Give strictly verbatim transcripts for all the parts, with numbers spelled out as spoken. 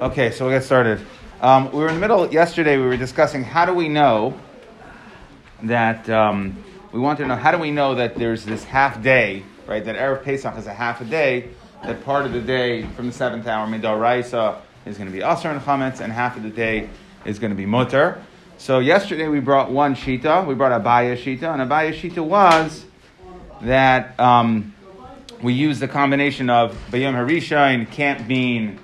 Okay, so we'll get started. Um, we were in the middle, yesterday we were discussing how do we know that, um, we want to know, how do we know that there's this half day, right, that Erev Pesach is a half a day, that part of the day from the seventh hour, Midor Raisa, is going to be Aser and Chametz, and half of the day is going to be Mutter. So yesterday we brought one Shita, we brought Abaya Shita, and Abaya Shita was that um, we use the combination of Bayom Harisha and can't mean...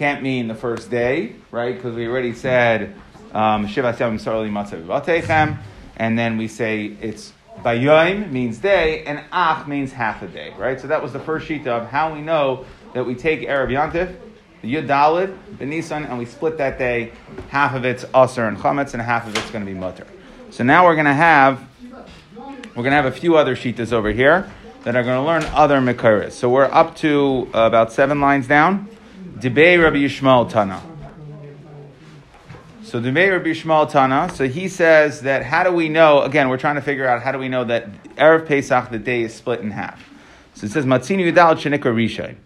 can't mean the first day, right? Because we already said um Shivat Yom Sarli Matzah Bateichem, and then we say it's Bayom means day and Ach means half a day, right? So that was the first sheet of how we know that we take Erevyantiv, the Yud Dalid, the Nissan, and we split that day. Half of it's Aser and Chametz, and half of it's going to be Mutter. So now we're going to have we're going to have a few other shitas over here that are going to learn other mekaris. So we're up to uh, about seven lines down. Debei Rabbi Yishmael Tana. So Debei Rabbi Yishmael Tana. So he says that how do we know? Again, we're trying to figure out how do we know that Erev Pesach the day is split in half. So it says Matzinu Yom Shenikra Rishon.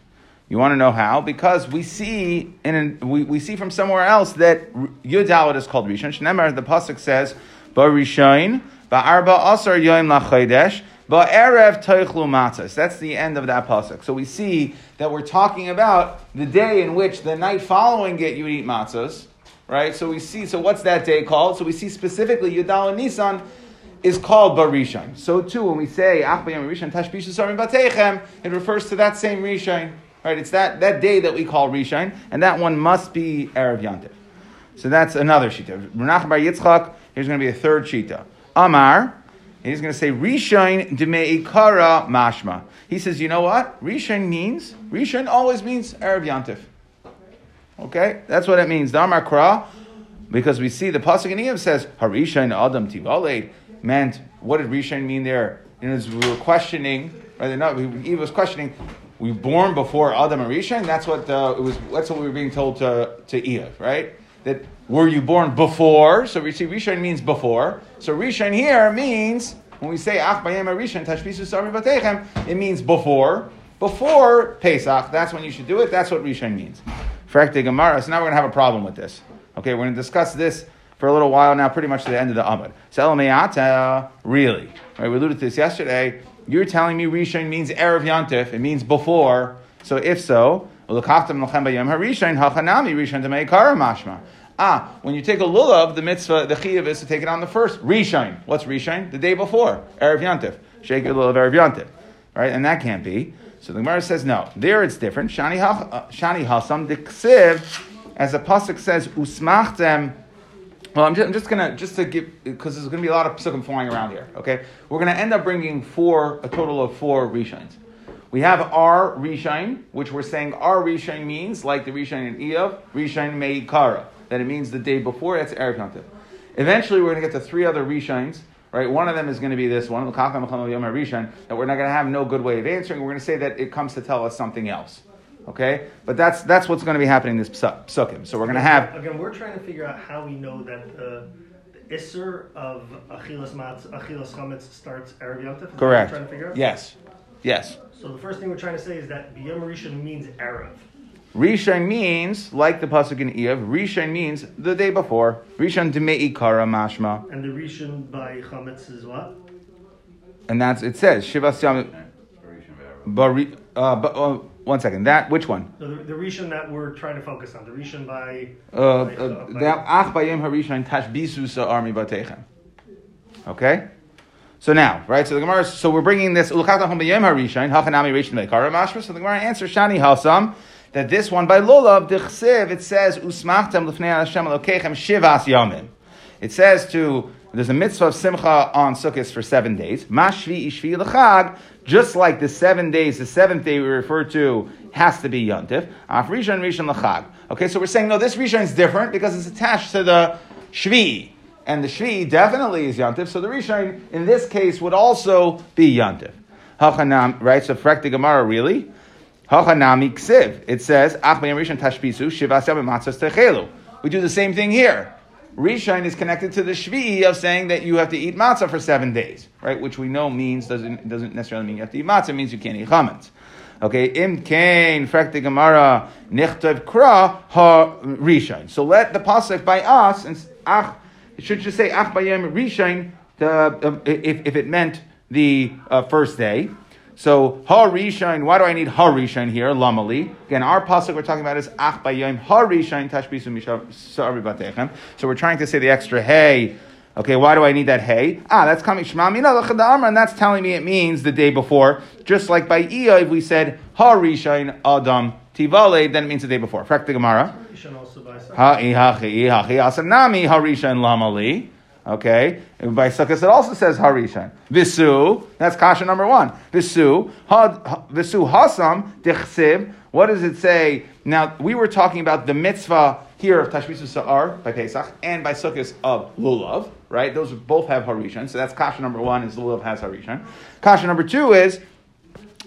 You want to know how? Because we see in we, we see from somewhere else that Yud Dalid is called Rishon. Shene'emar, the pasuk says BaRishon B'Arba Asar Yom LaChaydesh. Ba Erev Teichlu Matzah. So that's the end of that pasuk. So we see that we're talking about the day in which the night following it you eat matzahs, right? So we see. So what's that day called? So we see specifically Yud Dalid Nisan is called Barishan. So too, when we say Ach Bayam Rishan, Tash B'Shu Sarim Bateichem, it refers to that same Rishon, right? It's that that day that we call Rishon, and that one must be Erevyantiv. So that's another shita. Renach Bar Yitzchak. Here's going to be a third shita. Amar. And he's going to say, Rishon dmei Ikara Mashma. He says, you know what? Rishon means, Rishon always means Erevyantiv. Okay? That's what it means. Damar kara, because we see the pasuk in Iyov says, Harishon Adam Tivaled, meant, what did Rishon mean there? You know, we were questioning, rather not, Eve was questioning, we were born before Adam and Rishon? That's what uh, it was. That's what we were being told to, to Iyov, right? That were you born before? So we see Rishon means before. So Rishon here means, when we say Ach Bayam Rishan, Tashpisu Sarim Bateichem, it means before. Before Pesach, that's when you should do it. That's what Rishon means. For Echde Gemaras, so now we're going to have a problem with this. Okay, we're going to discuss this for a little while now, pretty much to the end of the Amud. So El Me'ateh, really? Right, we alluded to this yesterday. You're telling me Rishon means Erevyantiv. It means before. So if so, Ah, when you take a lulav, the mitzvah, the chiyuv is to take it on the first. Rishon. What's Rishon? The day before. Erevyantiv. Shake your lulav Erevyantiv. Right? And that can't be. So the Gemara says, no. There it's different. Shani hasam diksiv, as the pasuk says, Usmachtem. Well, I'm just, I'm just going to, just to give, because there's going to be a lot of psukim flying around here. Okay? We're going to end up bringing four, a total of four Rishons. We have our Rishon, which we're saying our Rishon means, like the Rishon in Iyov, Rishon meikara, that it means the day before, it's Erevyantiv. Eventually, we're going to get to three other Rishons, right? One of them is going to be this one, that we're not going to have no good way of answering. We're going to say that it comes to tell us something else, okay? But that's that's what's going to be happening in this psukim. So we're going to have... Again, we're trying to figure out how we know that the, the Iser of Achilas Chametz starts Erevyantiv. Correct. Trying to figure out? Yes. Yes. So the first thing we're trying to say is that B'yom Rishon means Erev. Rishon means, like the pasuk in Iyov, Rishon means the day before. Rishon dmei Ikara Mashma. And the Rishon by Chametz is what? And that's, it says, Shivas Yom... Bari, uh, but, uh, one second, that, which one? So the, the Rishon that we're trying to focus on, the Rishon by... Uh, by, uh, by Ach Bayam Rishan Tashpisu Armi Bateichem. Okay? So now, right? So the Gemara. So we're bringing this. So the Gemara answers Shani Hasam that this one by Lulav Dichsev it says Usmachtem Lufnei Hashem Elokeichem Shivas Yomim. It says to there's a mitzvah of Simcha on Sukkot for seven days. Mashvi Ishvi L'Chag. Just like the seven days, the seventh day we refer to has to be Yontif. Af Rishon Rishon L'Chag. Okay, so we're saying no, this Rishon is different because it's attached to the Shvi. And the Shvi definitely is Yantif, so the Rishon in this case would also be Yantif. Hachanam, right? So frekti Gemara really. Hachanami Ksiv. It says Ach Bayam Rishon Tashpisu Shivas Yomim Matzos Techelu. We do the same thing here. Rishon is connected to the Shvi of saying that you have to eat matzah for seven days, right? Which we know means doesn't doesn't necessarily mean you have to eat matzah. It means you can't eat chametz. Okay, im kain, frekte gemara, nechtev kra ha rishain. So let the pasuk by us, and ach, it should just say ach bayam rishain, uh, if, if it meant the uh, first day. So ha rishain, why do I need ha rishain here? Lamali. Again, our pasuk we're talking about is ach bayam ha rishain tashpisu mishar sarim bateichem. So we're trying to say the extra hey. Okay, why do I need that hey? Ah, that's coming shema mina l'chadamra, and that's telling me it means the day before. Just like by Iyov, we said ha rishain adam tivale, then it means the day before. Frak the Gemara. Ha ihachi ihachi asanami ha rishain lamali. Okay, and by Sukkot it also says ha rishain. Visu, that's kasha number one. Visu ha visu hasam dechsib. What does it say? Now we were talking about the mitzvah here of Tashpisu Sa'ar by Pesach and by Sukkot of Lulav, right? Those both have Harishan. So that's Kasha number one is Lulav has Harishan. Kasha number two is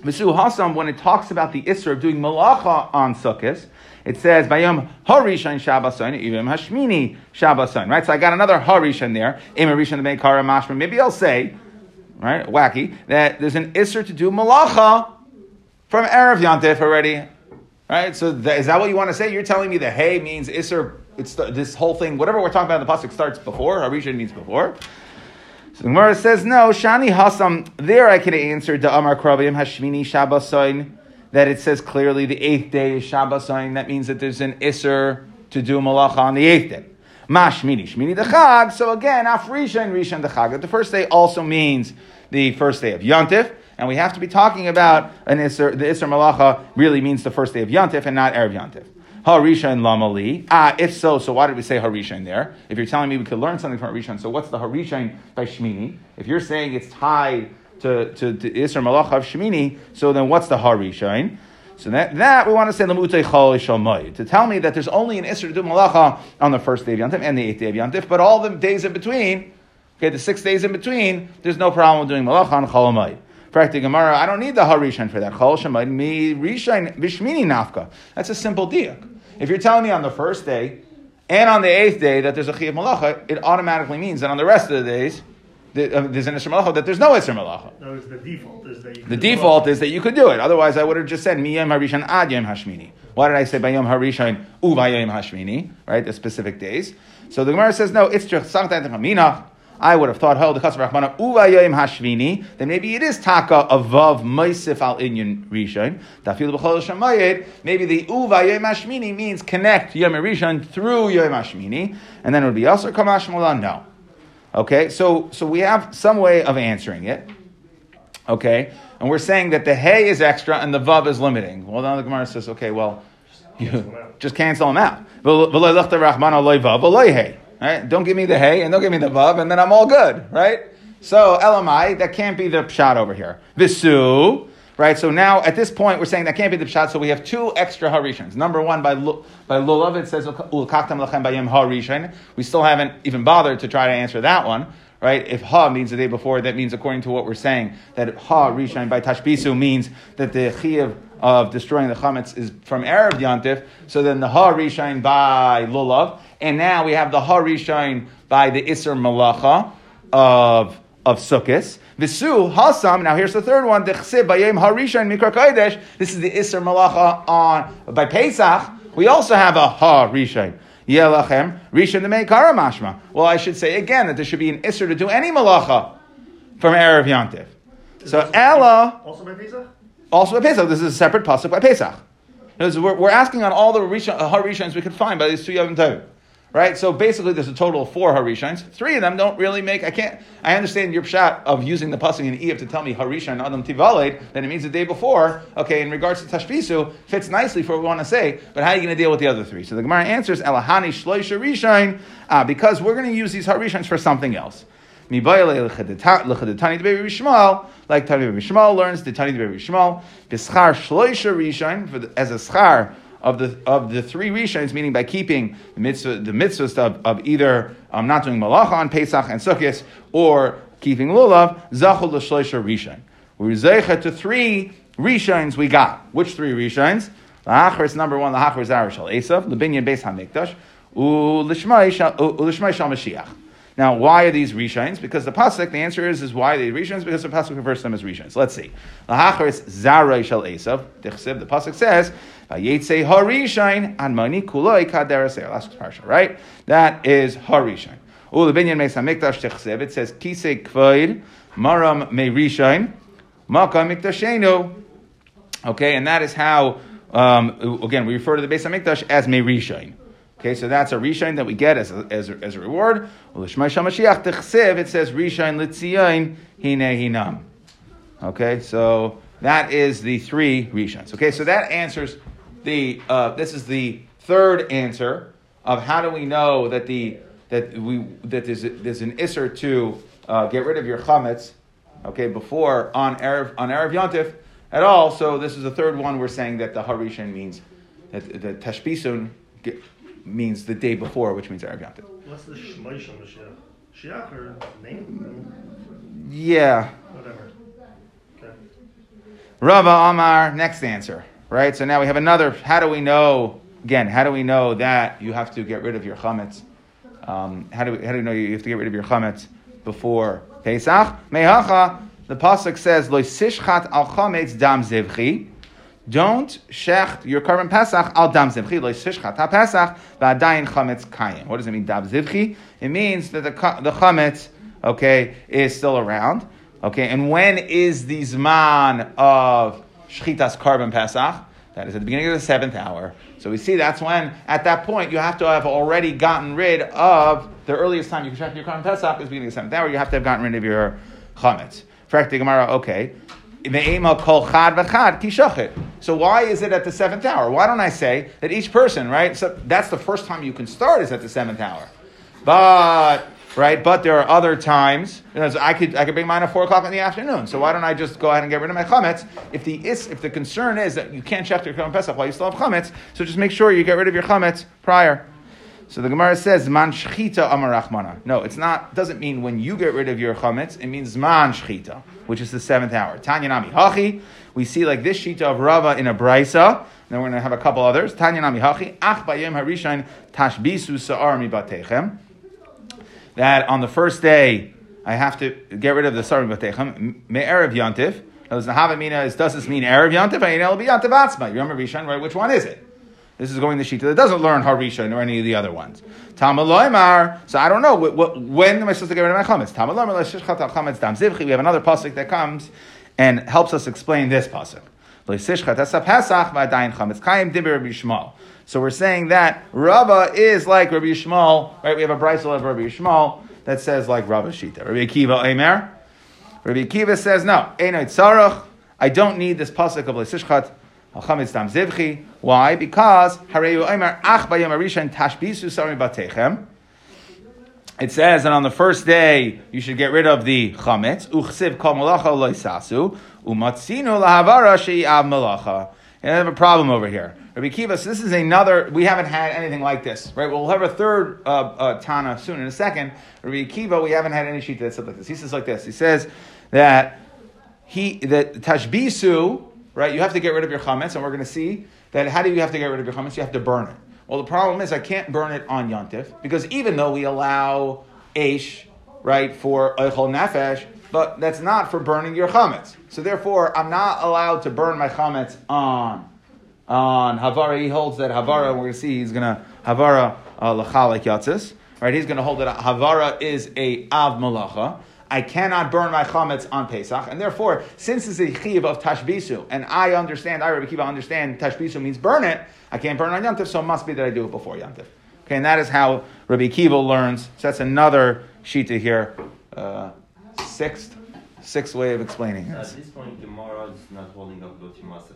Mesu Hasam, when it talks about the Isra of doing Malacha on Sukkot, it says, Bayom Harishan Shabbason, Ivim Hashmini Shabbason, right? So I got another Harishan there. Im Rishon dmei Ikara Mashma. Maybe I'll say, right, wacky, that there's an Isra to do Malacha from Erevyantiv already. Right, so th- is that what you want to say? You're telling me the hey means iser. It's th- this whole thing. Whatever we're talking about in the pasuk starts before. Harishan means before. So the Gemara says no. Shani hasam. There I can answer Damar kara hashmini shabbasoin, that it says clearly the eighth day is shabbasoin. That means that there's an iser to do malacha on the eighth day. Ma shmini shmini dechag. So again, afrishan rishan dechag. That the first day also means the first day of Yantif. And we have to be talking about an Isser, the Isser Malacha really means the first day of Yantif and not Erev Yantif. Harishan Lamali. Ah, if so, so why did we say Harishan there? If you're telling me we could learn something from Harishan, so what's the Harishan by Shemini? If you're saying it's tied to, to, to Isser Malacha of Shemini, so then what's the Harishan? So that, that we want to say Lamutei Chol Shalmai, to tell me that there's only an Isser to do Malacha on the first day of Yantif and the eighth day of Yantif, but all the days in between, okay, the six days in between, there's no problem doing Malacha on Chalamayit. Practically, Gemara, I don't need the Harishan for that. Chol Shemad mi Rishain Bishmini Nafka. That's a simple diak. If you're telling me on the first day and on the eighth day that there's a Chiyav Malacha, it automatically means that on the rest of the days there's an Isser Malacha, that there's no Isser Malacha. That was the default. Is that you the default do. Is that you could do it. Otherwise, I would have just said, Miyam Harishan Ad Yom Hashmini. Why did I say Bayom Harishan U Bayom Hashmini? Right, the specific days. So the Gemara says, no, it's just Sakhtan Haminach. I would have thought, then maybe it is taka avav meisif al inyan rishon. Maybe the uva yom hashmini means connect yom rishon through yom hashmini, and then it would be aser kamash molan. No, okay. So so we have some way of answering it, okay. And we're saying that the hey is extra and the vav is limiting. Well, now the Gemara says, okay, well, you just cancel them out. Right? Don't give me the hey and don't give me the vav, and then I'm all good, right? So, Elamai, that can't be the pshat over here. Visu, right? So now, at this point, we're saying that can't be the pshat, so we have two extra harishans. Number one, by L- by Lulav, it says, Ulkaktam lachem bayim harishan. We still haven't even bothered to try to answer that one, right? If ha means the day before, that means, according to what we're saying, that ha rishan by tashbisu means that the chiyav of destroying the chametz is from Erev Yantif, so then the ha rishain by Lulav, and now we have the ha rishain by the Isser Malacha of of Sukkis. Visu hasam. Now here's the third one. Dechsib bayim ha rishain mikra kodesh. This is the Isser Malacha on by Pesach. We also have a ha rishain. Yelachem rishain dmei kara mashma. Well, I should say again that there should be an Isser to do any Malacha from Erev Yantif. So Ella also by Pesach. Also by Pesach, this is a separate pasuk by Pesach. We're, we're asking on all the harishans we could find by these two yavim tov, right? So basically, there's a total of four harishans. Three of them don't really make. I can't. I understand your pshat of using the pasuk in Iyov to tell me harishan adam tivaled, then it means the day before. Okay, in regards to tashpisu, fits nicely for what we want to say. But how are you going to deal with the other three? So the Gemara answers elahani shloisha rishain, uh, because we're going to use these harishans for something else. Like Tana Debei Rabbi Yishmael, like Tana Debei Rabbi Yishmael learns the Tana Debei Rabbi Yishmael b'schar shloisha rishain, as a schar of the of the three rishains, meaning by keeping the mitzvah the mitzvahs of, of either um, not doing malacha on Pesach and Sukkot or keeping lulav, zachul l'shloisha rishain. We zeicha to three rishains we got. Which three rishains? L'achris number one, l'achris zara shal Esav, l'binyan beis hamikdash, u'lishmai shal Mashiach. Now, why are these Rishons? Because the pasuk, the answer is, is why are they Rishons? Because the pasuk refers to them as Rishons. Let's see. L'hacharis zaray shel Esav. The pasuk says, "Vayetzei harishain anmani kuloi kaderaser." Last parsha, right? That is harishain. Ulevinyan meis hamikdash tichsev. It says, "Kisei kvoid maram me rishain makam mikdashenu." Okay, and that is how. Um, again, we refer to the Beis Hamikdash as me rishain. Okay, so that's a Rishon that we get as a, as a, as a reward. It says Rishon Litzion Hine Hinam. Okay, so that is the three Rishons. Okay, so that answers the. Uh, this is the third answer of how do we know that the that we that there's there's an iser to uh, get rid of your chametz. Okay, before on erev on Erevyantiv at all. So this is the third one. We're saying that the Harishon means that the Tashpisu means the day before, which means Erev Yom Tov. What's the Shmosh HaMashiach? Shiach or name? Yeah. Whatever. Okay. Rava Amar, next answer. Right? So now we have another, how do we know, again, how do we know that you have to get rid of your chametz? Um, how do we, how do we know you have to get rid of your chametz before Pesach? Mehacha, the pasuk says, Lo sishchat al chametz dam zevchi. Don't shecht your carbon pesach al dam zivchi lo sishchat ha pesach va'adayin chametz kayim. What does it mean, dam zivchi? It means that the the chametz, okay, is still around. Okay, and when is the zman of shchitas carbon pesach? That is at the beginning of the seventh hour. So we see that's when, at that point, you have to have already gotten rid of the earliest time you can shecht your carbon pesach is the beginning of the seventh hour. You have to have gotten rid of your chametz. Echde Gemaras, okay. So why is it at the seventh hour? Why don't I say that each person, right? So that's the first time you can start is at the seventh hour. But, right, but there are other times. You know, so I could I could bring mine at four o'clock in the afternoon. So why don't I just go ahead and get rid of my chametz? If the is, if the concern is that you can't shecht your carbon pesach while you still have chametz, so just make sure you get rid of your chametz prior. So the Gemara says, "Man shchita amarachmana." No, it's not. Doesn't mean when you get rid of your chametz. It means man shchita, which is the seventh hour. Tanya nami hachi. We see like this shita of Rava in a brisa. Then we're going to have a couple others. Tanya nami hachi. Ach bayom harisha tash b'shu sarim bateichem. That on the first day I have to get rid of the sarim bateichem me erev yantiv. Does the havamina is does this mean erev yantiv? I know it'll be yantiv atzma. You remember Rishon, right? Which one is it? This is going to the shita that doesn't learn Harisha nor any of the other ones. Tama loymar. So I don't know what, what, when am I supposed to get rid of my chametz? Tama loymar le'shishchat al chametz dam zivchi. We have another pasuk that comes and helps us explain this pasuk. Le'shishchat asa pesach va'adayin chametz kayim debei Rabbi Yishmael. So we're saying that Rava is like Rabbi Yishmael, right? We have a brayso of Rabbi Yishmael that says like Rava shita. Rabbi Akiva Eimer. Rabbi Akiva says no. Eino tzarach. I don't need this pasuk of le'shishchat. Why? Because it says, and on the first day you should get rid of the chametz. And I have a problem over here. Rabbi Kiva, so this is another, we haven't had anything like this, right? We'll have a third uh, uh, Tana soon in a second. Rabbi Kiva, we haven't had any sheet that said like this. He says like this. He says that he, that Tashbisu, right, you have to get rid of your chametz, and we're going to see that how do you have to get rid of your chametz? You have to burn it. Well, the problem is I can't burn it on Yontif, because even though we allow Eish, right, for Eichel Nefesh, but that's not for burning your chametz. So therefore, I'm not allowed to burn my chametz on on Havara. He holds that Havara, we're going to see he's going to Havara L'chalek Yatzis, right, he's going to hold that Havara is a Av Malacha. I cannot burn my chametz on Pesach, and therefore, since it's a chiv of Tashbisu, and I understand, I, Rabbi Kiva, understand Tashbisu means burn it, I can't burn on Yom Tov, so it must be that I do it before Yom Tov. Okay, and that is how Rabbi Kiva learns. So that's another shita here, uh, sixth, sixth way of explaining this. At this point, Gemara is not holding up Lo Timaseh.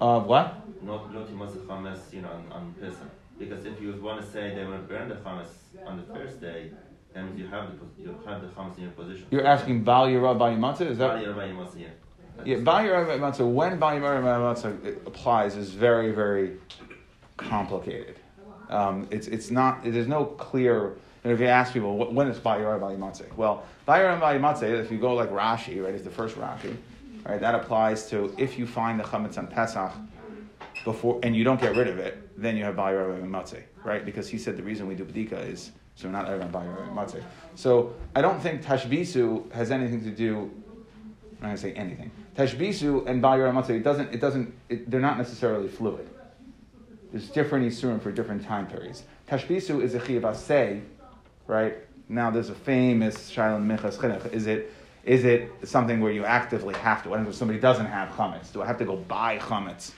Of what? Not Lo Timaseh chametz, you know, on, on Pesach. Because if you want to say they will burn the chametz on the first day, and you have the you have the chametz in your position. You're asking Bal yimatzei, Bal yimatzei, is that? Bal yimatzei, Bal yimatzei. Yeah, Bal yimatzei, Bal yimatzei. When Bal yimatzei applies is very, very complicated. Um, it's it's not. There's no clear. And if you ask people when is Bal yimatzei, Bal yimatzei, well, Bal yimatzei, if you go like Rashi, right, is the first Rashi, right? That applies to if you find the chametz on Pesach before and you don't get rid of it. then you have Bal yira'eh and Matzeh, right? Because he said the reason we do B'dika is so we're not Erev and Bal yira'eh and Matzeh. So I don't think Tashpisu has anything to do. I'm not going to say anything. Tashpisu and Bal yira'eh and Matzeh, it doesn't. It doesn't. It, they're not necessarily fluid. There's different Yisurim for different time periods. Tashpisu is a Chiyuv Aseh, right? Now there's a famous Shaila in Minchas Chinuch. Is it? Is it something where you actively have to? What if somebody doesn't have chametz? Do I have to go buy chametz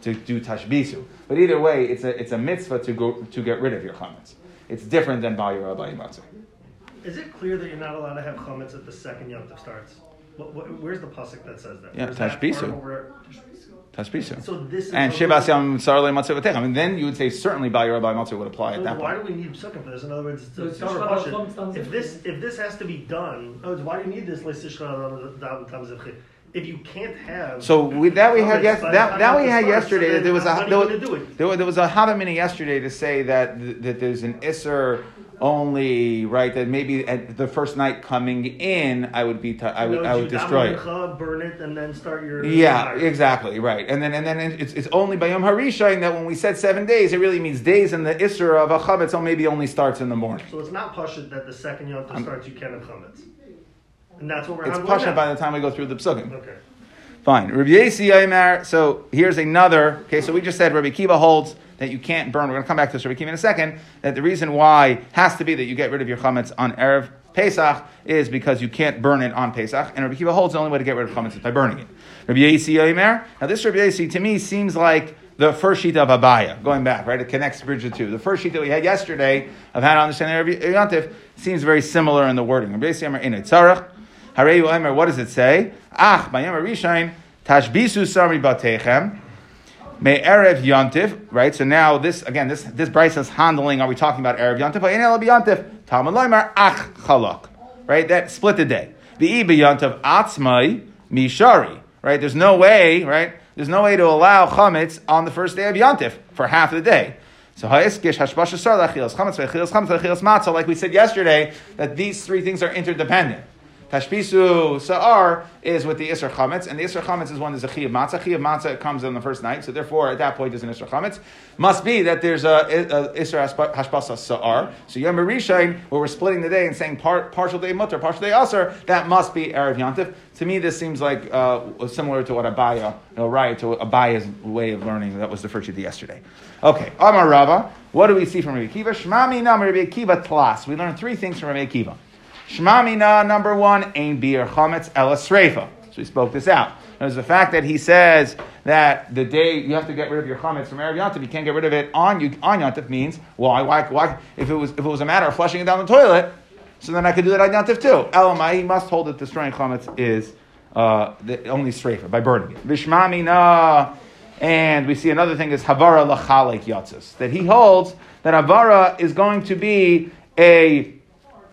to do tashbisu? But either way, it's a it's a mitzvah to go to get rid of your chametz. It's different than Bal yira'eh, Bal yimatzei. Is it clear that you're not allowed to have chametz at the second Yom Tov starts? What, what, where's the pasuk that says that? Yeah, tashbisu. Tashbisu. So this is and shivas yam sar le matzeh v'techem. And then you would say certainly Bal yira'eh, Bal yimatzei would apply so at that why point. Why do we need psukim for this? In other words, it's a similar question. If this if this has to be done, oh, why do you need this? If you can't have so we, that we had yes that, that we had yesterday that there was a there was, there was there was a havamina yesterday to say that that there's an iser only right that maybe at the first night coming in I would be t- I would you know, I would destroy it. Burn it and then start your yeah fire. Exactly right and then and then it's it's only Bayom Harisha in that when we said seven days it really means days and the iser of a chametz so maybe only starts in the morning. So it's not pashut that the second Yom Tov starts you can have chametz. And that's what we're it's pasha by the time we go through the psukim. Okay. Fine. Rabbi Yasi Yomar. So here's another. Okay, so we just said Rabbi Kiva holds that you can't burn. We're going to come back to this Rabbi Kiva in a second. That the reason why has to be that you get rid of your chametz on Erev Pesach is because you can't burn it on Pesach. And Rabbi Kiva holds the only way to get rid of chametz is by burning it. Rabbi Yasi Yomar. Now this Rabbi Yasi to me seems like the first sheet of Abaya, going back, right? It connects bridge of two. The first sheet that we had yesterday of how to understand Erevyantiv seems very similar in the wording. Rabbi Yasi Yomar in it tzarach. What does it say? Ach Bayam Rishan Tash B'Shu Sarim Bateichem Me Erev Yantiv. Right. So now this again, this this Bryce handling. Are we talking about Erev Yantiv? But in El Me'ateh, Talmud Loimar Ach Chalak. Right. That split the day. The Ibe Yantiv Atzmai Mishari. Right. There's no way. Right. There's no way to allow chametz on the first day of Yantiv for half of the day. So ha'eskish hashbasha sar lachilas chametz ve'chilas chametz ve'chilas matzah. Like we said yesterday, that these three things are interdependent. Tashpisu Sa'ar is with the Isra Chametz, and the Isra Chametz is one that's a Chiyuv Matzah. Chiyuv Matzah comes on the first night, so therefore at that point there's an Isra Chametz. Must be that there's a, a, a Isra Hashbasa Sa'ar. So Yom Rishain, where we're splitting the day and saying part, partial day Mutter, partial day Aser, that must be Erev Yantif. To me, this seems like uh, similar to what Abaya, no, right, to Abaya's way of learning. That was the first year yesterday. Okay, Amar Rava, what do we see from Rabbi Akiva? Shmami Nam Rabbi Akiva Tlas. We learned three things from Rabbi Akiva. Shmamina, number one, ain biur chametz ela sreifa. So we spoke this out. There's the fact that he says that the day you have to get rid of your chametz from Erev Yantif, you can't get rid of it on you on Yantif means why why why if it was if it was a matter of flushing it down the toilet, so then I could do that on Yantif too. Elamai, he must hold that destroying chametz is uh, the only sreifa by burning it. Vishmamina, and we see another thing is havara lachalek yatzis, that he holds that havara is going to be a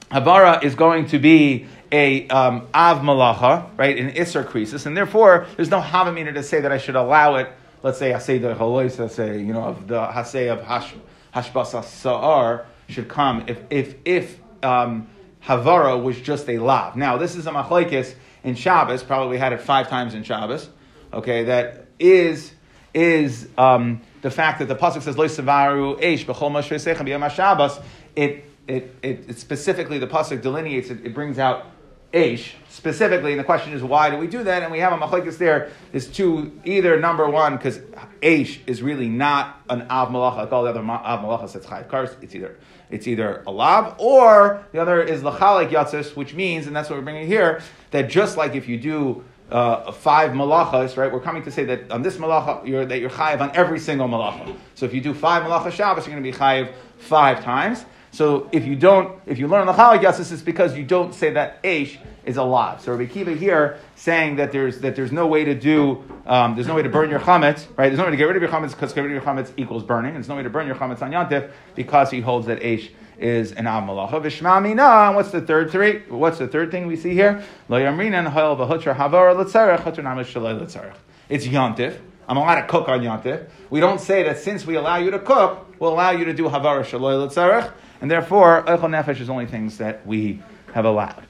Havara is going to be a um, av malacha, right, an iser krisis, and therefore there's no havamina to say that I should allow it. Let's say hasei de halois, let's say you know of the hasei of hash hashbasa saar should come if if if um, havara was just a lav. Now this is a machlokes in Shabbos. Probably we had it five times in Shabbos. Okay, that is is um, the fact that the pasuk says lo savaru eish b'chol moshe seichem b'yom Shabbos. It It, it, it specifically, the pasuk delineates it, it brings out Eish specifically, and the question is, why do we do that? And we have a machlokes there. There's two, either number one, because Eish is really not an av malacha, like all the other av malachas, that's chayav kares, it's either it's either a lav, or the other is lachalek yatzis, which means, and that's what we're bringing here, that just like if you do uh, five malachas, right, we're coming to say that on this malacha, you're, that you're chayav on every single malacha. So if you do five malacha Shabbos, you're going to be chayav five times. So if you don't, if you learn the Chalak Yatzis, it's because you don't say that Eish is a lav. So Rabbi Kiva here saying that there's that there's no way to do, um, there's no way to burn your chametz, right? There's no way to get rid of your chametz because get rid of your chametz equals burning. There's no way to burn your chametz on Yantif because he holds that Eish is an av malacha. V'shma mina. What's the third three? What's the third thing we see here? Lo yamrinan ha'el v'hutra havara l'tzarech hutra namish shalei l'tzarech. It's Yantif. I'm allowed to cook on Yantif. We don't say that since we allow you to cook, we'll allow you to do havara shalei l'tzarech. And therefore, Eichel Nefesh is only things that we have allowed.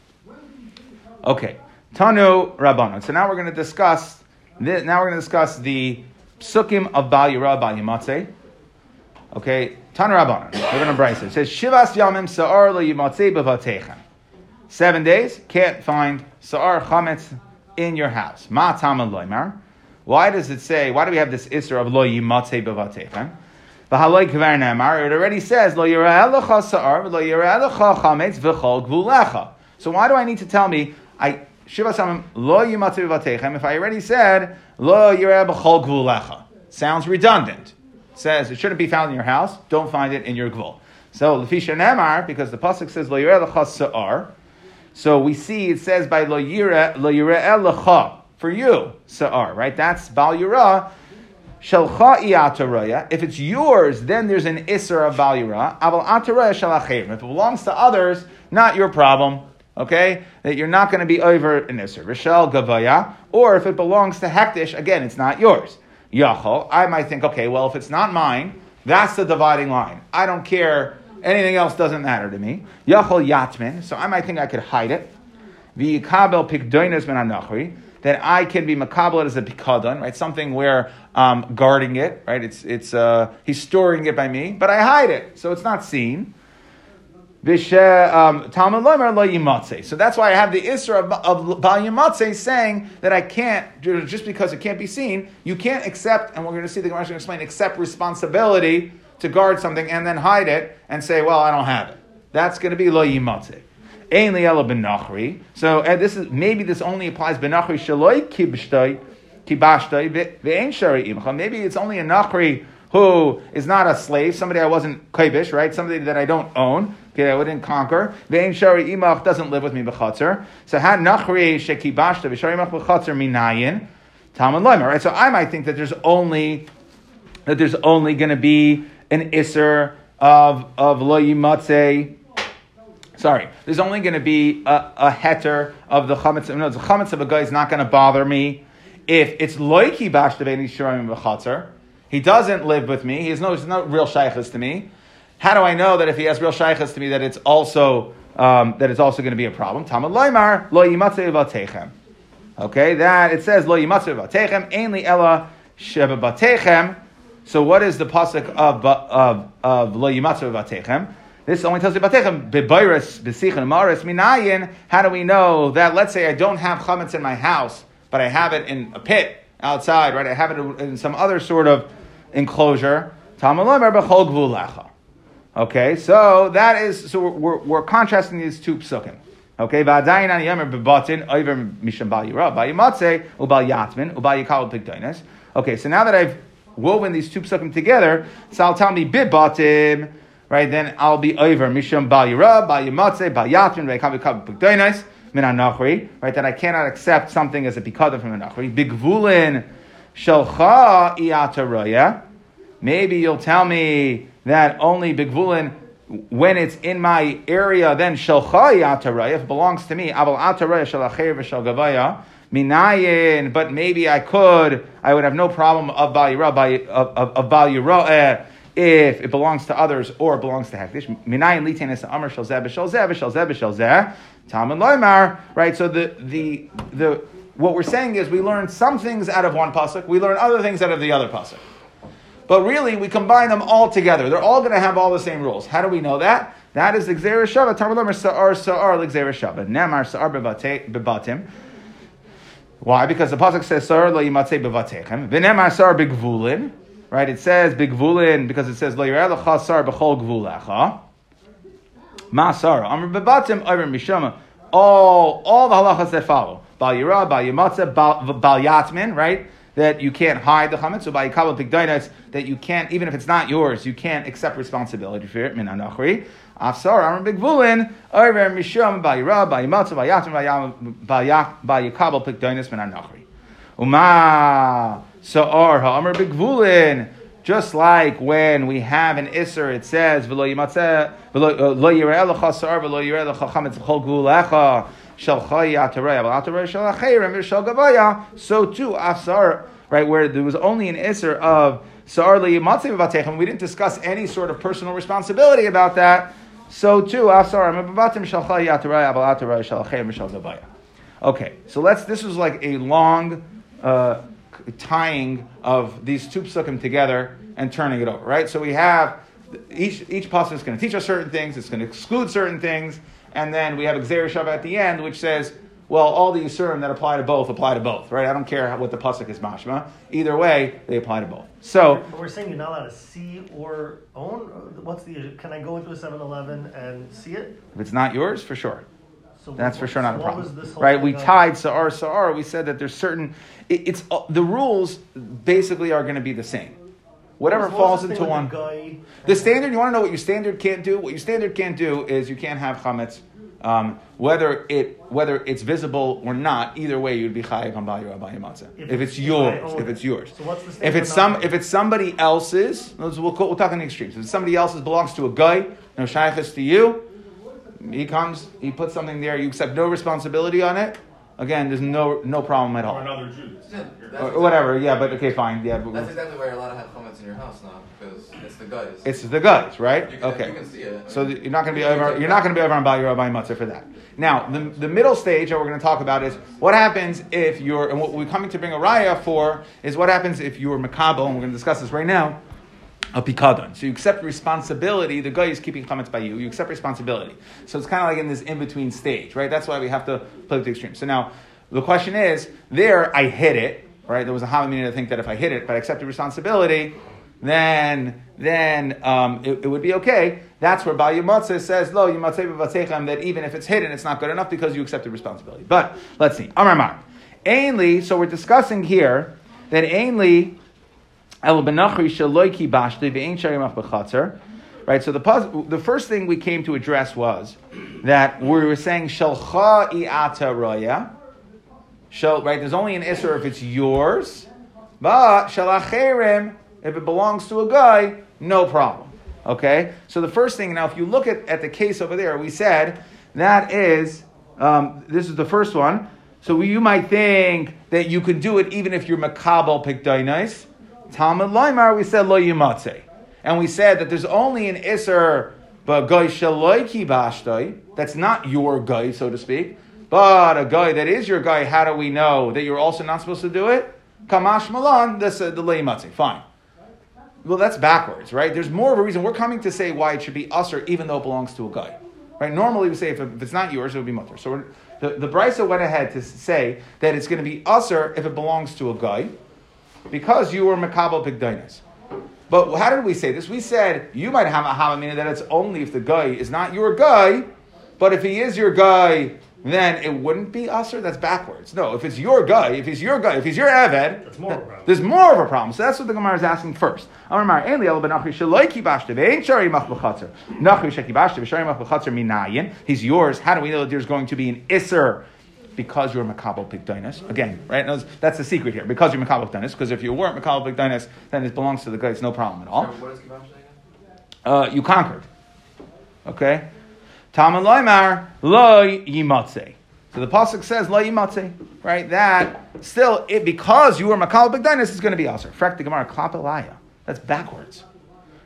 Okay, Tanu Rabbanon. So now we're going to discuss. This, now we're going to discuss the psukim of Bal yira'eh, Bal yimatzei, Okay, Tana Rabbanan. We're going to brace it. It says, Shivas Yamim Sa'ar Lo Yimatzei B'Vatechem. Seven days, can't find Sa'ar Chametz in your house. Ma Tama Loimar. Why does it say, why do we have this Isser of Lo Yimatzei B'Vatechem? V'haloi K'ver Ne'emar. It already says, Lo Yira'eh L'cha Sa'ar, Lo Yira'eh L'cha Chametz V'chol Gvulecha. So why do I need to tell me, I Shivas Yamim Lo Yimatzei B'Vatechem, if I already said, Lo Yira'eh B'chol Gvulecha? Sounds redundant. Says it shouldn't be found in your house. Don't find it in your gvul. So l'fi shene'emar, because the pasuk says lo yira'eh l'cha sa'ar, so we see it says by lo yira'eh lo yira'eh l'cha for you sa'ar, right? That's bal yira'eh shelcha i'ataraya. If it's yours, then there's an isser of bal yira'eh aval ataraya shalacherim. If it belongs to others, not your problem. Okay, that you're not going to be over an isser rishel gavaya, or if it belongs to hektish, again, it's not yours. Yachol, I might think, okay, well, if it's not mine, that's the dividing line. I don't care. Anything else doesn't matter to me. Yachol yatmin, so I might think I could hide it. V'yikabel pikdonos min hanachri, that I can be makabel as a pikadon, right? Something where I'm um, guarding it, right? It's it's uh, he's storing it by me, but I hide it, so it's not seen. V'she talmud lomer lo yimatzei. So that's why I have the isra of, of bal yimatzei saying that I can't, just because it can't be seen, you can't accept, and we're going to see the Gemara is going to explain, accept responsibility to guard something and then hide it and say, well, I don't have it. That's going to be lo yimatzei. Ein li'elo benachri. So and this is maybe this only applies benachri sheloi kibshtoi kibashtoi ve'ein shari imcha. Maybe it's only a nachri who is not a slave, somebody I wasn't kibish, right? Somebody that I don't own, okay, I wouldn't conquer. Ve'im shari imach doesn't live with me b'chatzer. So ha nachri shekibashta v'shari imach b'chatzer minayin talmud loymer, right? So I might think that there's only that there's only going to be an isser of of lo yimatzei. Sorry, there's only going to be a, a heter of the chametz. No, the chametz of a guy is not going to bother me if it's lo kibashta v'shari imach b'chatzer. He doesn't live with me. He has no, he's no real shaychus to me. How do I know that if he has real shaychus to me, that it's also um, that it's also going to be a problem? Talmud loymar lo yimatzei b'vatechem. Okay, that it says lo yimatzei b'vatechem ein li ella sheba b'vatechem. So what is the pasuk of of of lo yimatzei b'vatechem? This only tells you b'vatechem b'bayris b'sichin maris minayin. How do we know that? Let's say I don't have chametz in my house, but I have it in a pit outside, right? I have it in some other sort of enclosure. Okay, so that is, so we're, we're contrasting these two psukim. Okay, okay, so now that I've woven these two psukim together, so I'll tell me bibatim, right? Then I'll be over misham bal yira'eh, bal yimatzei, bal yatmin, right? That I cannot accept something as a pikadon from a nachri. Bigvulin shelcha iataraya. Maybe you'll tell me that only bigvulin, when it's in my area, then shelcha iataraya, if it belongs to me, aval ataraya shalacher v'shal gavaya minayin. But maybe I could, I would have no problem of bal yira'eh of bal yira'eh if it belongs to others or it belongs to hektish. Minayin litenis amar shel zeh b'shel zeh b'shel zeh b'shel zeh. Talmud loymar, right? So the the the what we're saying is we learn some things out of one pasuk, we learn other things out of the other pasuk, but really we combine them all together. They're all going to have all the same rules. How do we know that? That is the gzeira shavah. Talmud loymar sa'ar sa'ar l'gzeira shavah. Nemar sa'ar bebatim. Why? Because the pasuk says sa'ar lo yimatzei bevatechem. V'nemar sa'ar b'gvulin, right? It says b'gvulin because it says lo yira'eh l'cha sa'ar b'chol gvulecha. Masara, Amr Bebatim, Amr Mishama, all all the halachas that follow. Bal Yira'eh, Bal Yimatzeh, Bal Yatmin, right? That you can't hide the chametz. So by Yikabel Pikdonos, that you can't, even if it's not yours, you can't accept responsibility for it. Min Anachri, Afsar, Amr Bigvulin, Amr Mishama, Bal Yira'eh, Bal Yimatzeh, Bal Yatmin, Bal Yikabel Pikdonos, Min Anachri. Uma Sa'ar HaAmr Bigvulin. Just like when we have an Isser, it says, V'lo yimatzeh, v'lo yira'eh l'cha sa'ar, v'lo yira'eh l'cha chametz l'chol gvulecha, shelcha yatarei, v'lo yatarei shalacherim, v'shel gavaya. So too, afsar, right, where there was only an Isser of sa'ar lo yimatzeh b'vatechem, we didn't discuss any sort of personal responsibility about that. So too, afsar, m'b'vatim shelcha yatarei, v'lo yatarei shalacherim, v'shel gavaya. Okay, so let's, this was like a long, uh, tying of these two psukim together and turning it over, right? So we have each each pasuk is going to teach us certain things, it's going to exclude certain things, and then we have Gzeirah Shavah at the end, which says, well, all the Yisurim that apply to both apply to both, right? I don't care how, what the pasuk is mashma. Either way, they apply to both. So, but we're saying you're not allowed to see or own. What's the? Can I go into a seven eleven and see it? If it's not yours, for sure. So that's for sure not so a problem, right? We tied sa'ar sa'ar. We said that there's certain. It, it's uh, the rules basically are going to be the same. Whatever falls into one. The, the standard. You want to know what your standard can't do? What your standard can't do is you can't have chametz. Um, whether it whether it's visible or not, either way, you'd be chayav on bal yimatzei or bal yimatzei. If it's yours, if it's yours. So what's the if it's some, not? if it's somebody else's, we'll, we'll talk in the extremes. If it's somebody else's, belongs to a guy, no shaychus to you. He comes, he puts something there. You accept no responsibility on it. Again, there's no no problem at all. Or another Jew. Yeah, exactly. Whatever. Yeah, but okay, fine. Yeah, but that's exactly why you're allowed to have comments in your house now, because it's the guys. It's the guys, right? You can, okay. You can see it. So okay. You're not going to be yeah, over. You're, you're not going to be over on Bal Yira'eh Matzah for that. Now, the the middle stage that we're going to talk about is what happens if you're, and what we're coming to bring a raya for is what happens if you're makabel, and we're going to discuss this right now. A pikadon. So you accept responsibility. The guy is keeping chametz by you. You accept responsibility. So it's kind of like in this in-between stage, right? That's why we have to play with the extreme. So now, the question is, there I hit it, right? There was a halacha to think that if I hit it, but I accepted responsibility, then then um, it, it would be okay. That's where Bal Yimatzei says, lo, yimatzei b'vatechem, that even if it's hidden, it's not good enough because you accepted responsibility. But, let's see. Amar Mar. Ainly, so we're discussing here, that ainly... Right, so the the first thing we came to address was that we were saying shalcha i'ata raya. Shal, right, there's only an iser if it's yours, but shalacherim, if it belongs to a guy, no problem. Okay, so the first thing, now if you look at, at the case over there, we said that is um, this is the first one. So you might think that you can do it even if you're makabel pikdainais. Talmud Laimar, we said lo yimatzei, and we said that there's only an iser but guy shaloi ki bashtoi, that's not your guy, so to speak, but a guy that is your guy. How do we know that you're also not supposed to do it? Kamash Malan, this uh, the lo yimatzei. Fine. Well, that's backwards, right? There's more of a reason. We're coming to say why it should be aser, even though it belongs to a guy, right? Normally we say if, if it's not yours, it would be mutter. So we're, the the brisa went ahead to say that it's going to be aser if it belongs to a guy, because you were makabel pigdainas. But how did we say this? We said you might have a halamina that it's only if the guy is not your guy, but if he is your guy, then it wouldn't be aser. That's backwards. No, if it's your guy, if he's your guy, if he's your eved, that's more th- there's more of a problem. So that's what the Gemara is asking first. He's yours. How do we know that there's going to be an iser? Because you're makabel pigdainas. Again, right? That's the secret here. Because you're makabel pigdainas. Because if you weren't makabel pigdainas, then it belongs to the guy. It's no problem at all. So what is kibbutz? Uh, you conquered. Okay? Talmud Loimar, lo yimatzei. So the pasuk says, lo yimatzei. Right? That, still, it because you were makabel pigdainas, it's going to be aser. Frak the Gemara, klap elaya. That's backwards.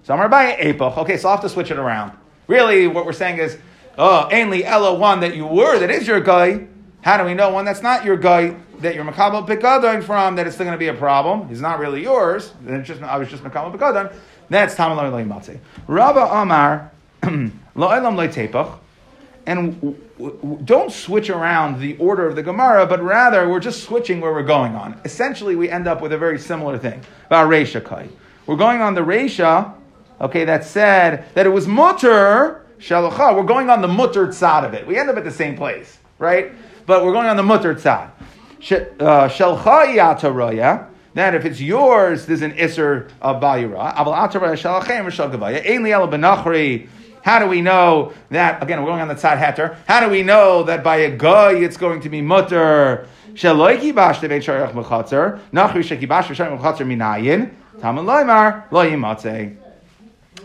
So I'm by epoch. Okay, so I'll have to switch it around. Really, what we're saying is, oh, ainly ella one that you were, that is your guy. How do we know one that's not your guy that you're makabel pikadon from, that it's still going to be a problem? He's not really yours. Then just I was just makabel pikadon. That's Talmud lo yimatzei. Rabba Amar lo elam lo tepach, and w- w- don't switch around the order of the Gemara, but rather we're just switching where we're going on. Essentially, we end up with a very similar thing. BaRisha kai. We're going on the Reisha, okay, that said that it was mutter shalocha. We're going on the mutter side of it. We end up at the same place, right? But we're going on the mutter tzad. Shelcha yata raya. That if it's yours, there's an iser of bal yira'eh. Abal ata raya shalachem rishal gavaya. Ein li ala benachri. How do we know that? Again, we're going on the tzad heter. How do we know that by a guy it's going to be mutter? Sheloi kibash debeit shariach mechatzer. Nachri shekibash shariach mechatzer minayin. Talmud loimar lo yimatzei.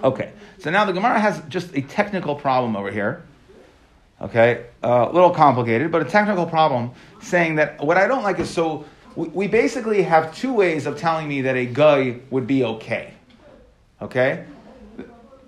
Okay. So now the Gemara has just a technical problem over here. Okay, a uh, little complicated, but a technical problem saying that what I don't like is so, we, we basically have two ways of telling me that a guy would be okay. Okay?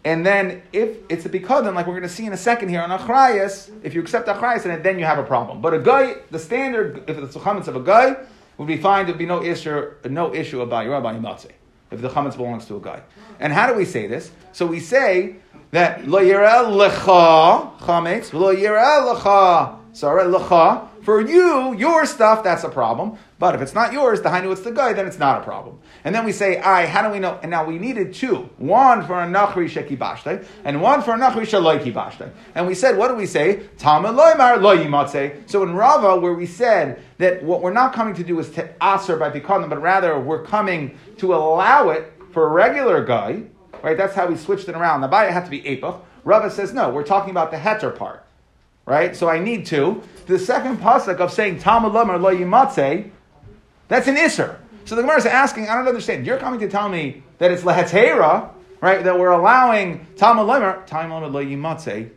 And then if it's a bikadon, like we're going to see in a second here on achrayas, if you accept achrayas, then you have a problem. But a guy, the standard, if it's the chametz of a guy, would be fine. There'd be no issue, no issue about your Bal yimatzei if the chametz belongs to a guy. And how do we say this? So we say that lo yira'eh lecha chametz, lo yira'eh lecha sorry lecha. For you, your stuff, that's a problem. But if it's not yours, the hainu, it's the guy, then it's not a problem. And then we say, "I." How do we know? And now we needed two. One for a nachri shekibashtei, and one for a nachri shaloi kibashtei. And we said, what do we say? Talmud loymar lo yimatzei. So in Rava, where we said that what we're not coming to do is to aser by pikonim, but rather we're coming to allow it for a regular guy, right? That's how we switched it around. The bayah had to be epoch. Rava says, no, we're talking about the heter part. Right? So I need to. The second pasuk of saying, Talmud Lomar Lo Yimatzei, that's an Isser. So the Gemara is asking, I don't understand. You're coming to tell me that it's Lehetera, right? That we're allowing Talmud Lomar, Talmud Lomar Lo Yimatzei,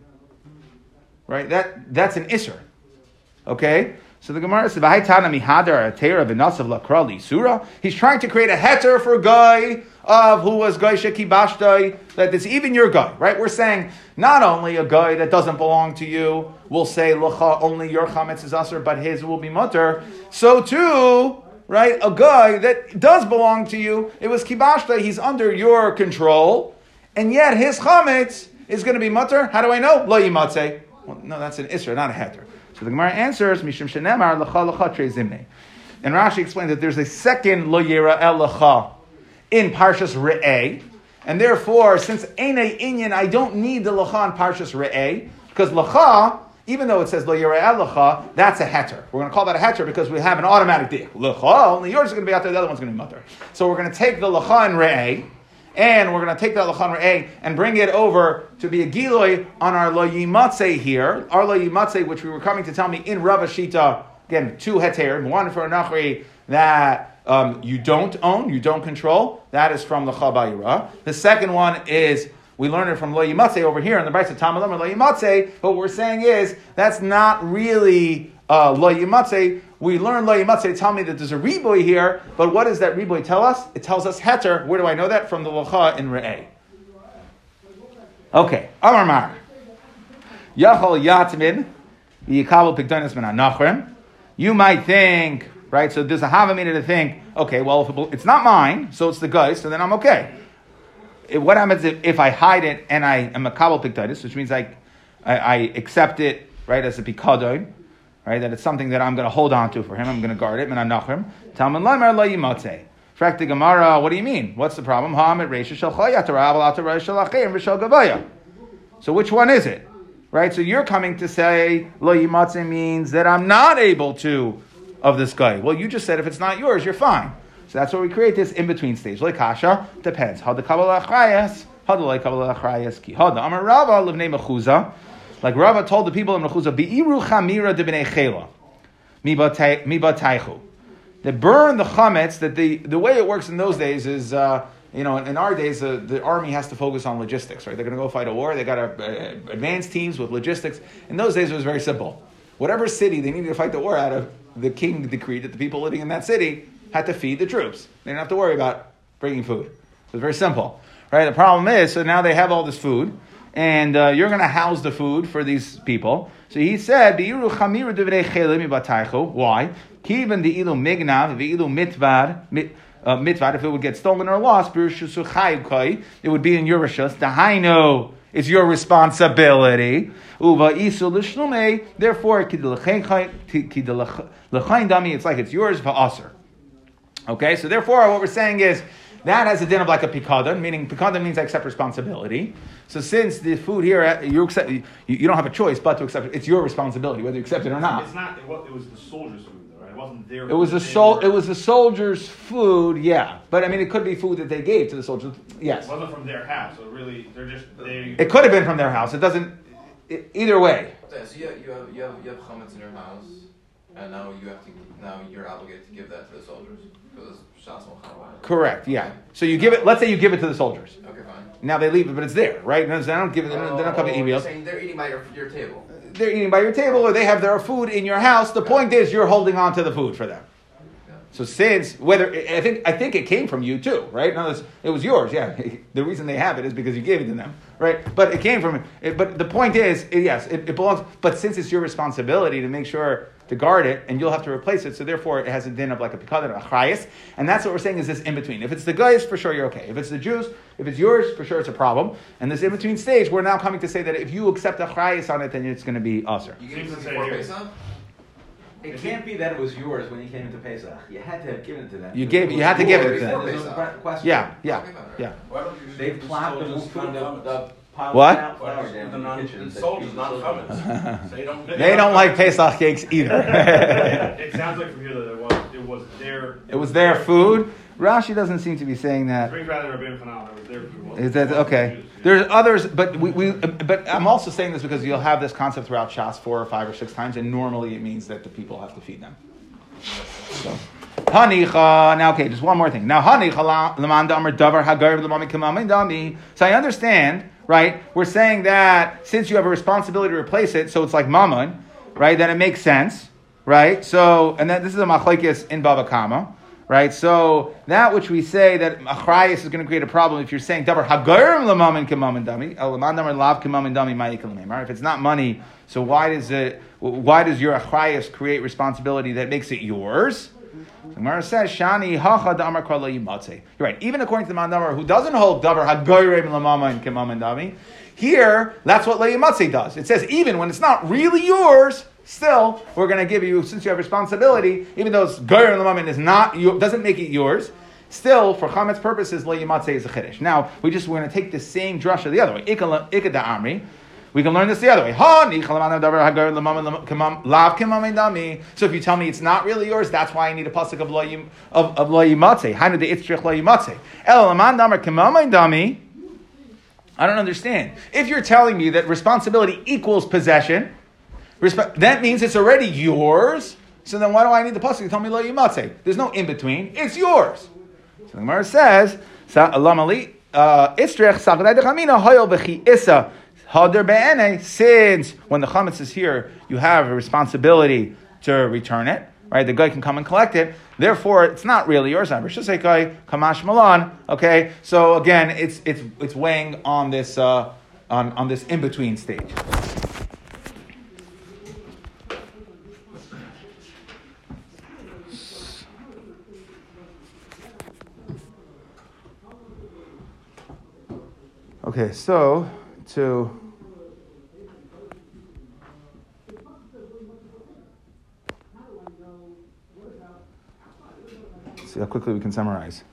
right? That, that's an Isser. Okay? So the Gemara says, he's trying to create a heter for Goy of who was Goy Shekibashtoi, that it's even your Goy, right? We're saying, not only a Goy that doesn't belong to you, will say, L'cha, only your chametz is aser, but his will be mutter. So too, right, a Goy that does belong to you, it was Kibashtoi, he's under your control, and yet his chametz is going to be mutter. How do I know? Lo yimatzei. Well, no, that's an isra, not a heter. So the Gemara answers, Mishum Shene'emar, L'cha L'cha Trei Zimnei. And Rashi explains that there's a second Lo Yira'eh L'cha in Parshas Re'eh. And therefore, since Einei Inyan, I don't need the L'cha in Parshas Re'eh. Because L'cha, even though it says Lo Yira'eh L'cha, that's a heter. We're going to call that a heter because we have an automatic dick. L'cha, only yours is going to be out there, the other one's going to be mutter. So we're going to take the L'cha in Re'eh, and we're going to take that L'cha in Re'eh and bring it over to be a Giloi on our Lo Yimatzei here. Our Lo Yimatzei, which we were coming to tell me in Rav Shita, again, two heterim, one for a Nachri that um, you don't own, you don't control. That is from L'cha Ba'ira. The second one is, we learned it from Lo Yimatzei over here in the Brisa Talmud Lo Yimatzei. But what we're saying is, that's not really uh, Lo Yimatzei. We learn Lo Yimatzei tell me that there's a riboy here, but what does that riboy tell us? It tells us heter. Where do I know that? From the L'cha in Re'eh. Okay. Amar Mar. Yachol Yatmin, Yikabel Pigdonis Min HaNachrim. You might think, right, so there's a Havamina to think, okay, well, if it's not mine, so it's the guy's, so then I'm okay. What happens if, if I hide it and I am a Kabel Pigdonis, which means I, I, I accept it, right, as a Pikadon, right, that it's something that I'm going to hold on to for him. I'm going to guard it. Min HaNachrim. Talmud Lamer Lo Yimatzei. Frak the Gemara, what do you mean? What's the problem? So which one is it? Right? So you're coming to say, Lo Yimatzei means that I'm not able to of this guy. Well, you just said if it's not yours, you're fine. So that's where we create this in-between stage. Like Kasha, depends. Like Rava told the people in Mechuzah, Bi'iru chamira de b'nei chela, mi bataichu. They burn the chametz. That the the way it works in those days is, uh, you know, in, in our days, uh, the army has to focus on logistics, right? They're going to go fight a war. They got to uh, advance teams with logistics. In those days, it was very simple. Whatever city they needed to fight the war out of, the king decreed that the people living in that city had to feed the troops. They didn't have to worry about bringing food. It was very simple, right? The problem is, so now they have all this food, and uh, you're going to house the food for these people. So he said, why? Even the ilu mignav, the ilu mitvar, mitvar. If it would get stolen or lost, it would be in your rishus. Dahainu, it's your responsibility. Uva isu l'shlume. Therefore, it's like it's yours va'aser. Okay, so therefore, what we're saying is that has a din of like a pikadon, meaning pikadon means I accept responsibility. So since the food here, you accept, you, you don't have a choice but to accept it. It's your responsibility whether you accept it or not. It's not. It was, it was the soldiers' food. It was a sol- It was the soldiers' food, yeah. But I mean, it could be food that they gave to the soldiers. Yes. It wasn't from their house. So really, they're just. They... It could have been from their house. It doesn't. It, either way. Yeah, so you have you have you have, you have chametz in your house, and now you have to now you're obligated to give that to the soldiers because it's shas mochava. Correct. Yeah. So you give it. Let's say you give it to the soldiers. Okay, fine. Now they leave it, but it's there, right? No, they don't give it. They're not, they're not coming to emails. They're eating by your, your table. They're eating by your table, or they have their food in your house. The point is, you're holding on to the food for them. So since whether I think I think it came from you too, right? No, it was yours. Yeah, the reason they have it is because you gave it to them, right? But it came from. It, but the point is, yes, it, it belongs. But since it's your responsibility to make sure to guard it, and you'll have to replace it, so therefore it has a din of like a pikadon, a chrayis, and that's what we're saying is this in-between. If it's the guys, for sure you're okay. If it's the Jews, if it's yours, for sure it's a problem. And this in-between stage, we're now coming to say that if you accept a chrayis on it, then it's going to be aser. You give it before Pesach? It can't be that it was yours when you came into Pesach. You had to have given it to them. You gave. You had to give it to them. There's no question. Yeah, yeah, yeah. They plopped the food up. What? They don't like Pesach cakes either. It sounds like from here that it was, it was their... It was their food. Rashi doesn't seem to be saying that. Is that okay? There's others, but we, we. But I'm also saying this because you'll have this concept throughout Shas four or five or six times, and normally it means that the people have to feed them. So... Hanicha. Now, okay, just one more thing. Now, hanicha l'man damer davar hagarib l'mami k'mami dami. So I understand, right? We're saying that since you have a responsibility to replace it, so it's like mammon, right? Then it makes sense, right? So, and then this is a machlekes in Bava Kama, right? So that which we say that achrayus is going to create a problem if you're saying davar hagarib l'mami k'mami dami, l'man damer lav k'mami dami ma'ikal l'memar. If it's not money, so why does it? Why does your achrayus create responsibility that makes it yours? Gemara says, "Shani hacha damar kara lo yimatzei." You're right. Even according to the Mandamar, who doesn't hold davar hagoyrei l'mama and k'mama and dami, here that's what lo yimatzei does. It says even when it's not really yours, still we're going to give you, since you have responsibility. Even though goyrei l'mama is not, doesn't make it yours. Still, for chametz purposes, lo yimatzei is a chiddush. Now we just we're going to take the same drasha the other way. Ikad amri. We can learn this the other way. So if you tell me it's not really yours, that's why I need a pasuk of lo yimatzei. How did the itzrich lo yimatzei? Elaman damar kara. I don't understand. If you're telling me that responsibility equals possession, resp- that means it's already yours. So then why do I need the pasuk to tell me lo yimatzei? There's no in between. It's yours. So the Gemara says, "Alamali itzrich sagdai dechamina hoyol b'chi isa." Since when the chametz is here, you have a responsibility to return it, right? The guy can come and collect it. Therefore, it's not really yours. Okay, so again, it's it's it's weighing on this uh, on on this in between stage. Okay, so to. See how quickly we can summarize.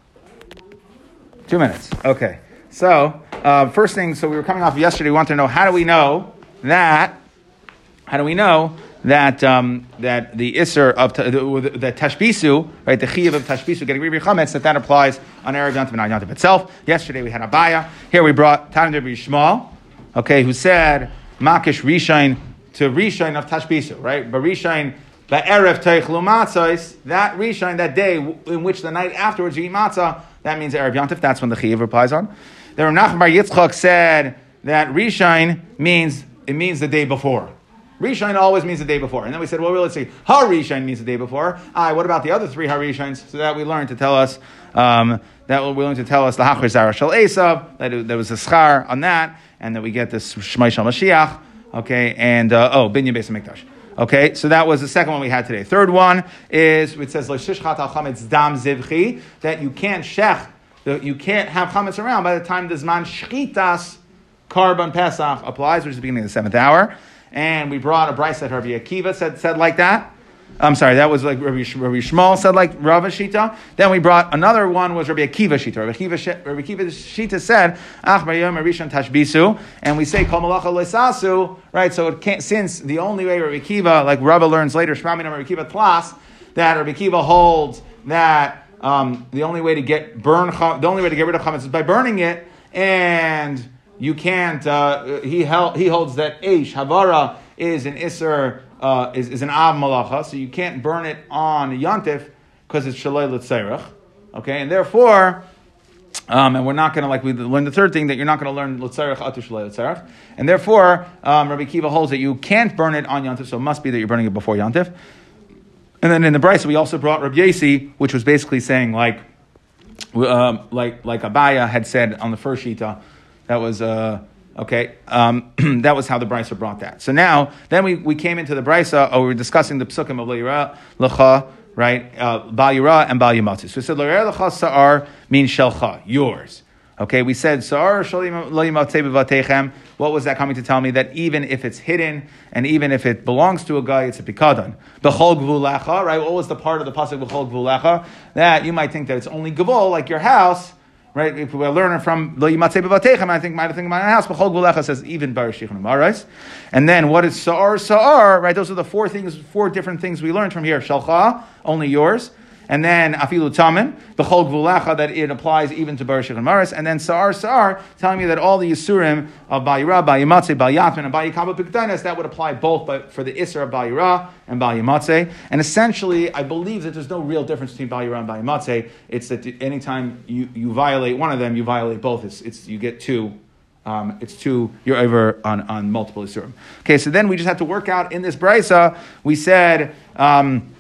Two minutes. Okay. So, uh, first thing, so we were coming off of yesterday. We wanted to know, how do we know that, how do we know that um, that the Isser of, t- the, the Tashpisu, right, the Chiyuv of Tashpisu, getting Biur Chametz, that that applies on Erevyantiv and Elamai itself. Yesterday we had Abaya. Here we brought Tana Debei Rabbi Yishmael, okay, who said, Makish Rishain to Rishain of Tashpisu, right? Barishan Ba Erev Teichlu Matzah, that Rishon, that day in which the night afterwards you eat matzah, that means Erevyantiv, that's when the Chiyuv replies on. The Renach Bar Yitzchak said that Rishon means, it means the day before. Rishon always means the day before. And then we said, well, let's see, Ha-Rishon means the day before. Aye, what about the other three Ha-Rishons? So that we learned to tell us, um, that we learned to tell us the Hachir Zara Shal Esav, that it, there was a schar on that, and that we get this Shmai Shal Mashiach, okay, and, uh, oh, Binyan Beis HaMikdash. Okay, so that was the second one we had today. Third one is, it says, that you can't shech, that you can't have chametz around by the time the Zman Shchitas Karban Pesach applies, which is the beginning of the seventh hour. And we brought a brayse that Rabbi Akiva said, said like that. I'm sorry, that was like Rabbi, Rabbi Shmuel said like Rav Shita. Then we brought another one was Rabbi Akiva Shita. Rabbi Akiva, Rabbi Akiva Shita said, Ach Bayam Rishan Tashbisu, and we say Kol Malacha Leisasu, right? So it can't, since the only way Rabbi Akiva, like Rabbi learns later, Shmamina Rabbi Akiva Tlas, that Rabbi Akiva holds that um, the only way to get burn, the only way to get rid of chametz is by burning it, and you can't. Uh, he held, he holds that Eish Havara is an Isser. Uh, is, is an av malacha, so you can't burn it on yontif because it's shalei l'tzeirach, okay? And therefore, um, and we're not going to, like we learned the third thing, that you're not going to learn l'tzeirach atu shalei l'tzeirach, and therefore, um, Rabbi Kiva holds that you can't burn it on yontif, so it must be that you're burning it before yontif. And then in the Brisa, we also brought Rabbi Yasi, which was basically saying, like, um, like, like Abaya had said on the first shita, that was, uh, Okay, um, that was how the Brisa brought that. So now, then we, we came into the Brisa, oh, we were discussing the Psukim of Bal yira'eh lecha, right? Uh, Bal yira'eh and Bal yimatzei. So we said, Bal yira'eh lecha sa'ar means shelcha, yours. Okay, we said, sa'ar shalim lo yimatzei b'vateichem. What was that coming to tell me? That even if it's hidden, and even if it belongs to a guy, it's a pikadon. B'chol gvulecha, right? What was the part of the pasuk b'chol gvulecha? That you might think that it's only gvul, like your house, right? If we're learning from Lo Yimatzei B'Vatechem, I think might think about my house. B'chol Gvulecha says even Barishichem Marais. And then what is Sa'ar Sa'ar? Right, those are the four things, four different things we learned from here. Shalcha, only yours, and then Afilu Tamin B'chol Gvulecha, that it applies even to Barishichem Marais, and then Sa'ar Sa'ar telling me that all the Yisurim of Bal yira'eh, Bal yimatzei, Bal yatmin, and Bal yikabel Pikdanos, that would apply both, but for the Isra of Bal yira'eh and Bal yimatzei. And essentially, I believe that there's no real difference between Bal yira'eh and Bal yimatzei. It's that anytime you, you violate one of them, you violate both. It's, it's you get two. Um, it's two. You're over on, on multiple yisurim. Okay, so then we just have to work out in this brisa. We said um,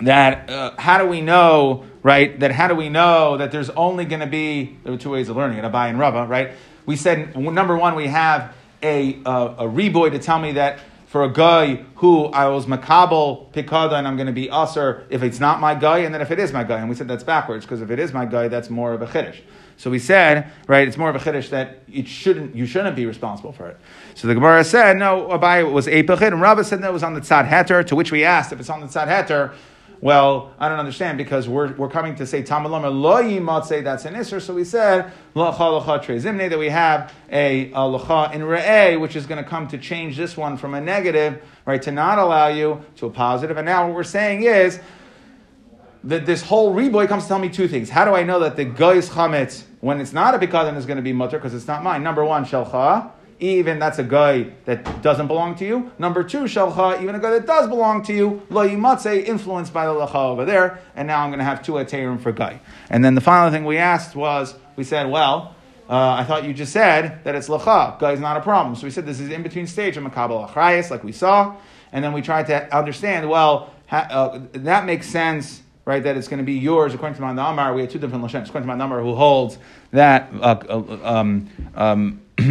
that uh, how do we know, right? That how do we know that there's only going to be there are two ways of learning it, Abai and Rava, right? We said number one, we have a uh, a reboy to tell me that. For a guy who I was makabel pikada and I'm going to be aser if it's not my guy, and then if it is my guy, and we said that's backwards because if it is my guy, that's more of a chiddush. So we said, right, it's more of a chiddush that it shouldn't, you shouldn't be responsible for it. So the Gemara said, no, Abai was apachid, and Rabbah said that no, was on the tzad heter. To which we asked, if it's on the tzad heter, well, I don't understand because we're we're coming to say tamalamar lo yimatzei, that's an iser. So we said lacha lacha trezimne, that we have a, a lacha in re'eh, which is going to come to change this one from a negative, right, to not allow you to a positive. And now what we're saying is that this whole reboy comes to tell me two things. How do I know that the goy's chametz when it's not a bikadon is going to be mutter because it's not mine? Number one, shelcha, even that's a guy that doesn't belong to you. Number two, shalcha, even a guy that does belong to you, lo yimatzei, influenced by the lacha over there, and now I'm going to have two atayrim for guy. And then the final thing we asked was, we said, well, uh, I thought you just said that it's lacha, guy is not a problem. So we said this is in between stage of makabel achrayis, like we saw, and then we tried to understand, well, ha- uh, that makes sense, right, that it's going to be yours, according to Ma'an Amar. We had two different Lashem. According to Ma'an Amar, who holds that uh, um, um, if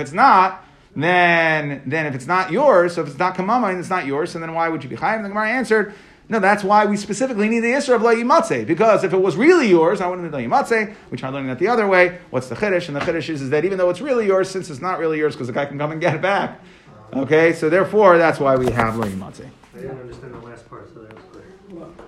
it's not, then then if it's not yours, so if it's not kamama, it's not yours, so then why would you be chayav? And the Gemara answered, no, that's why we specifically need the Isra of Lo Yimatzei, because if it was really yours, I wouldn't have done Lo Yimatzei. We tried learning that the other way. What's the chiddush? And the chiddush is, is that even though it's really yours, since it's not really yours, because the guy can come and get it back. Okay, so therefore, that's why we have Lo Yimatzei. I didn't understand the last part, so that was clear.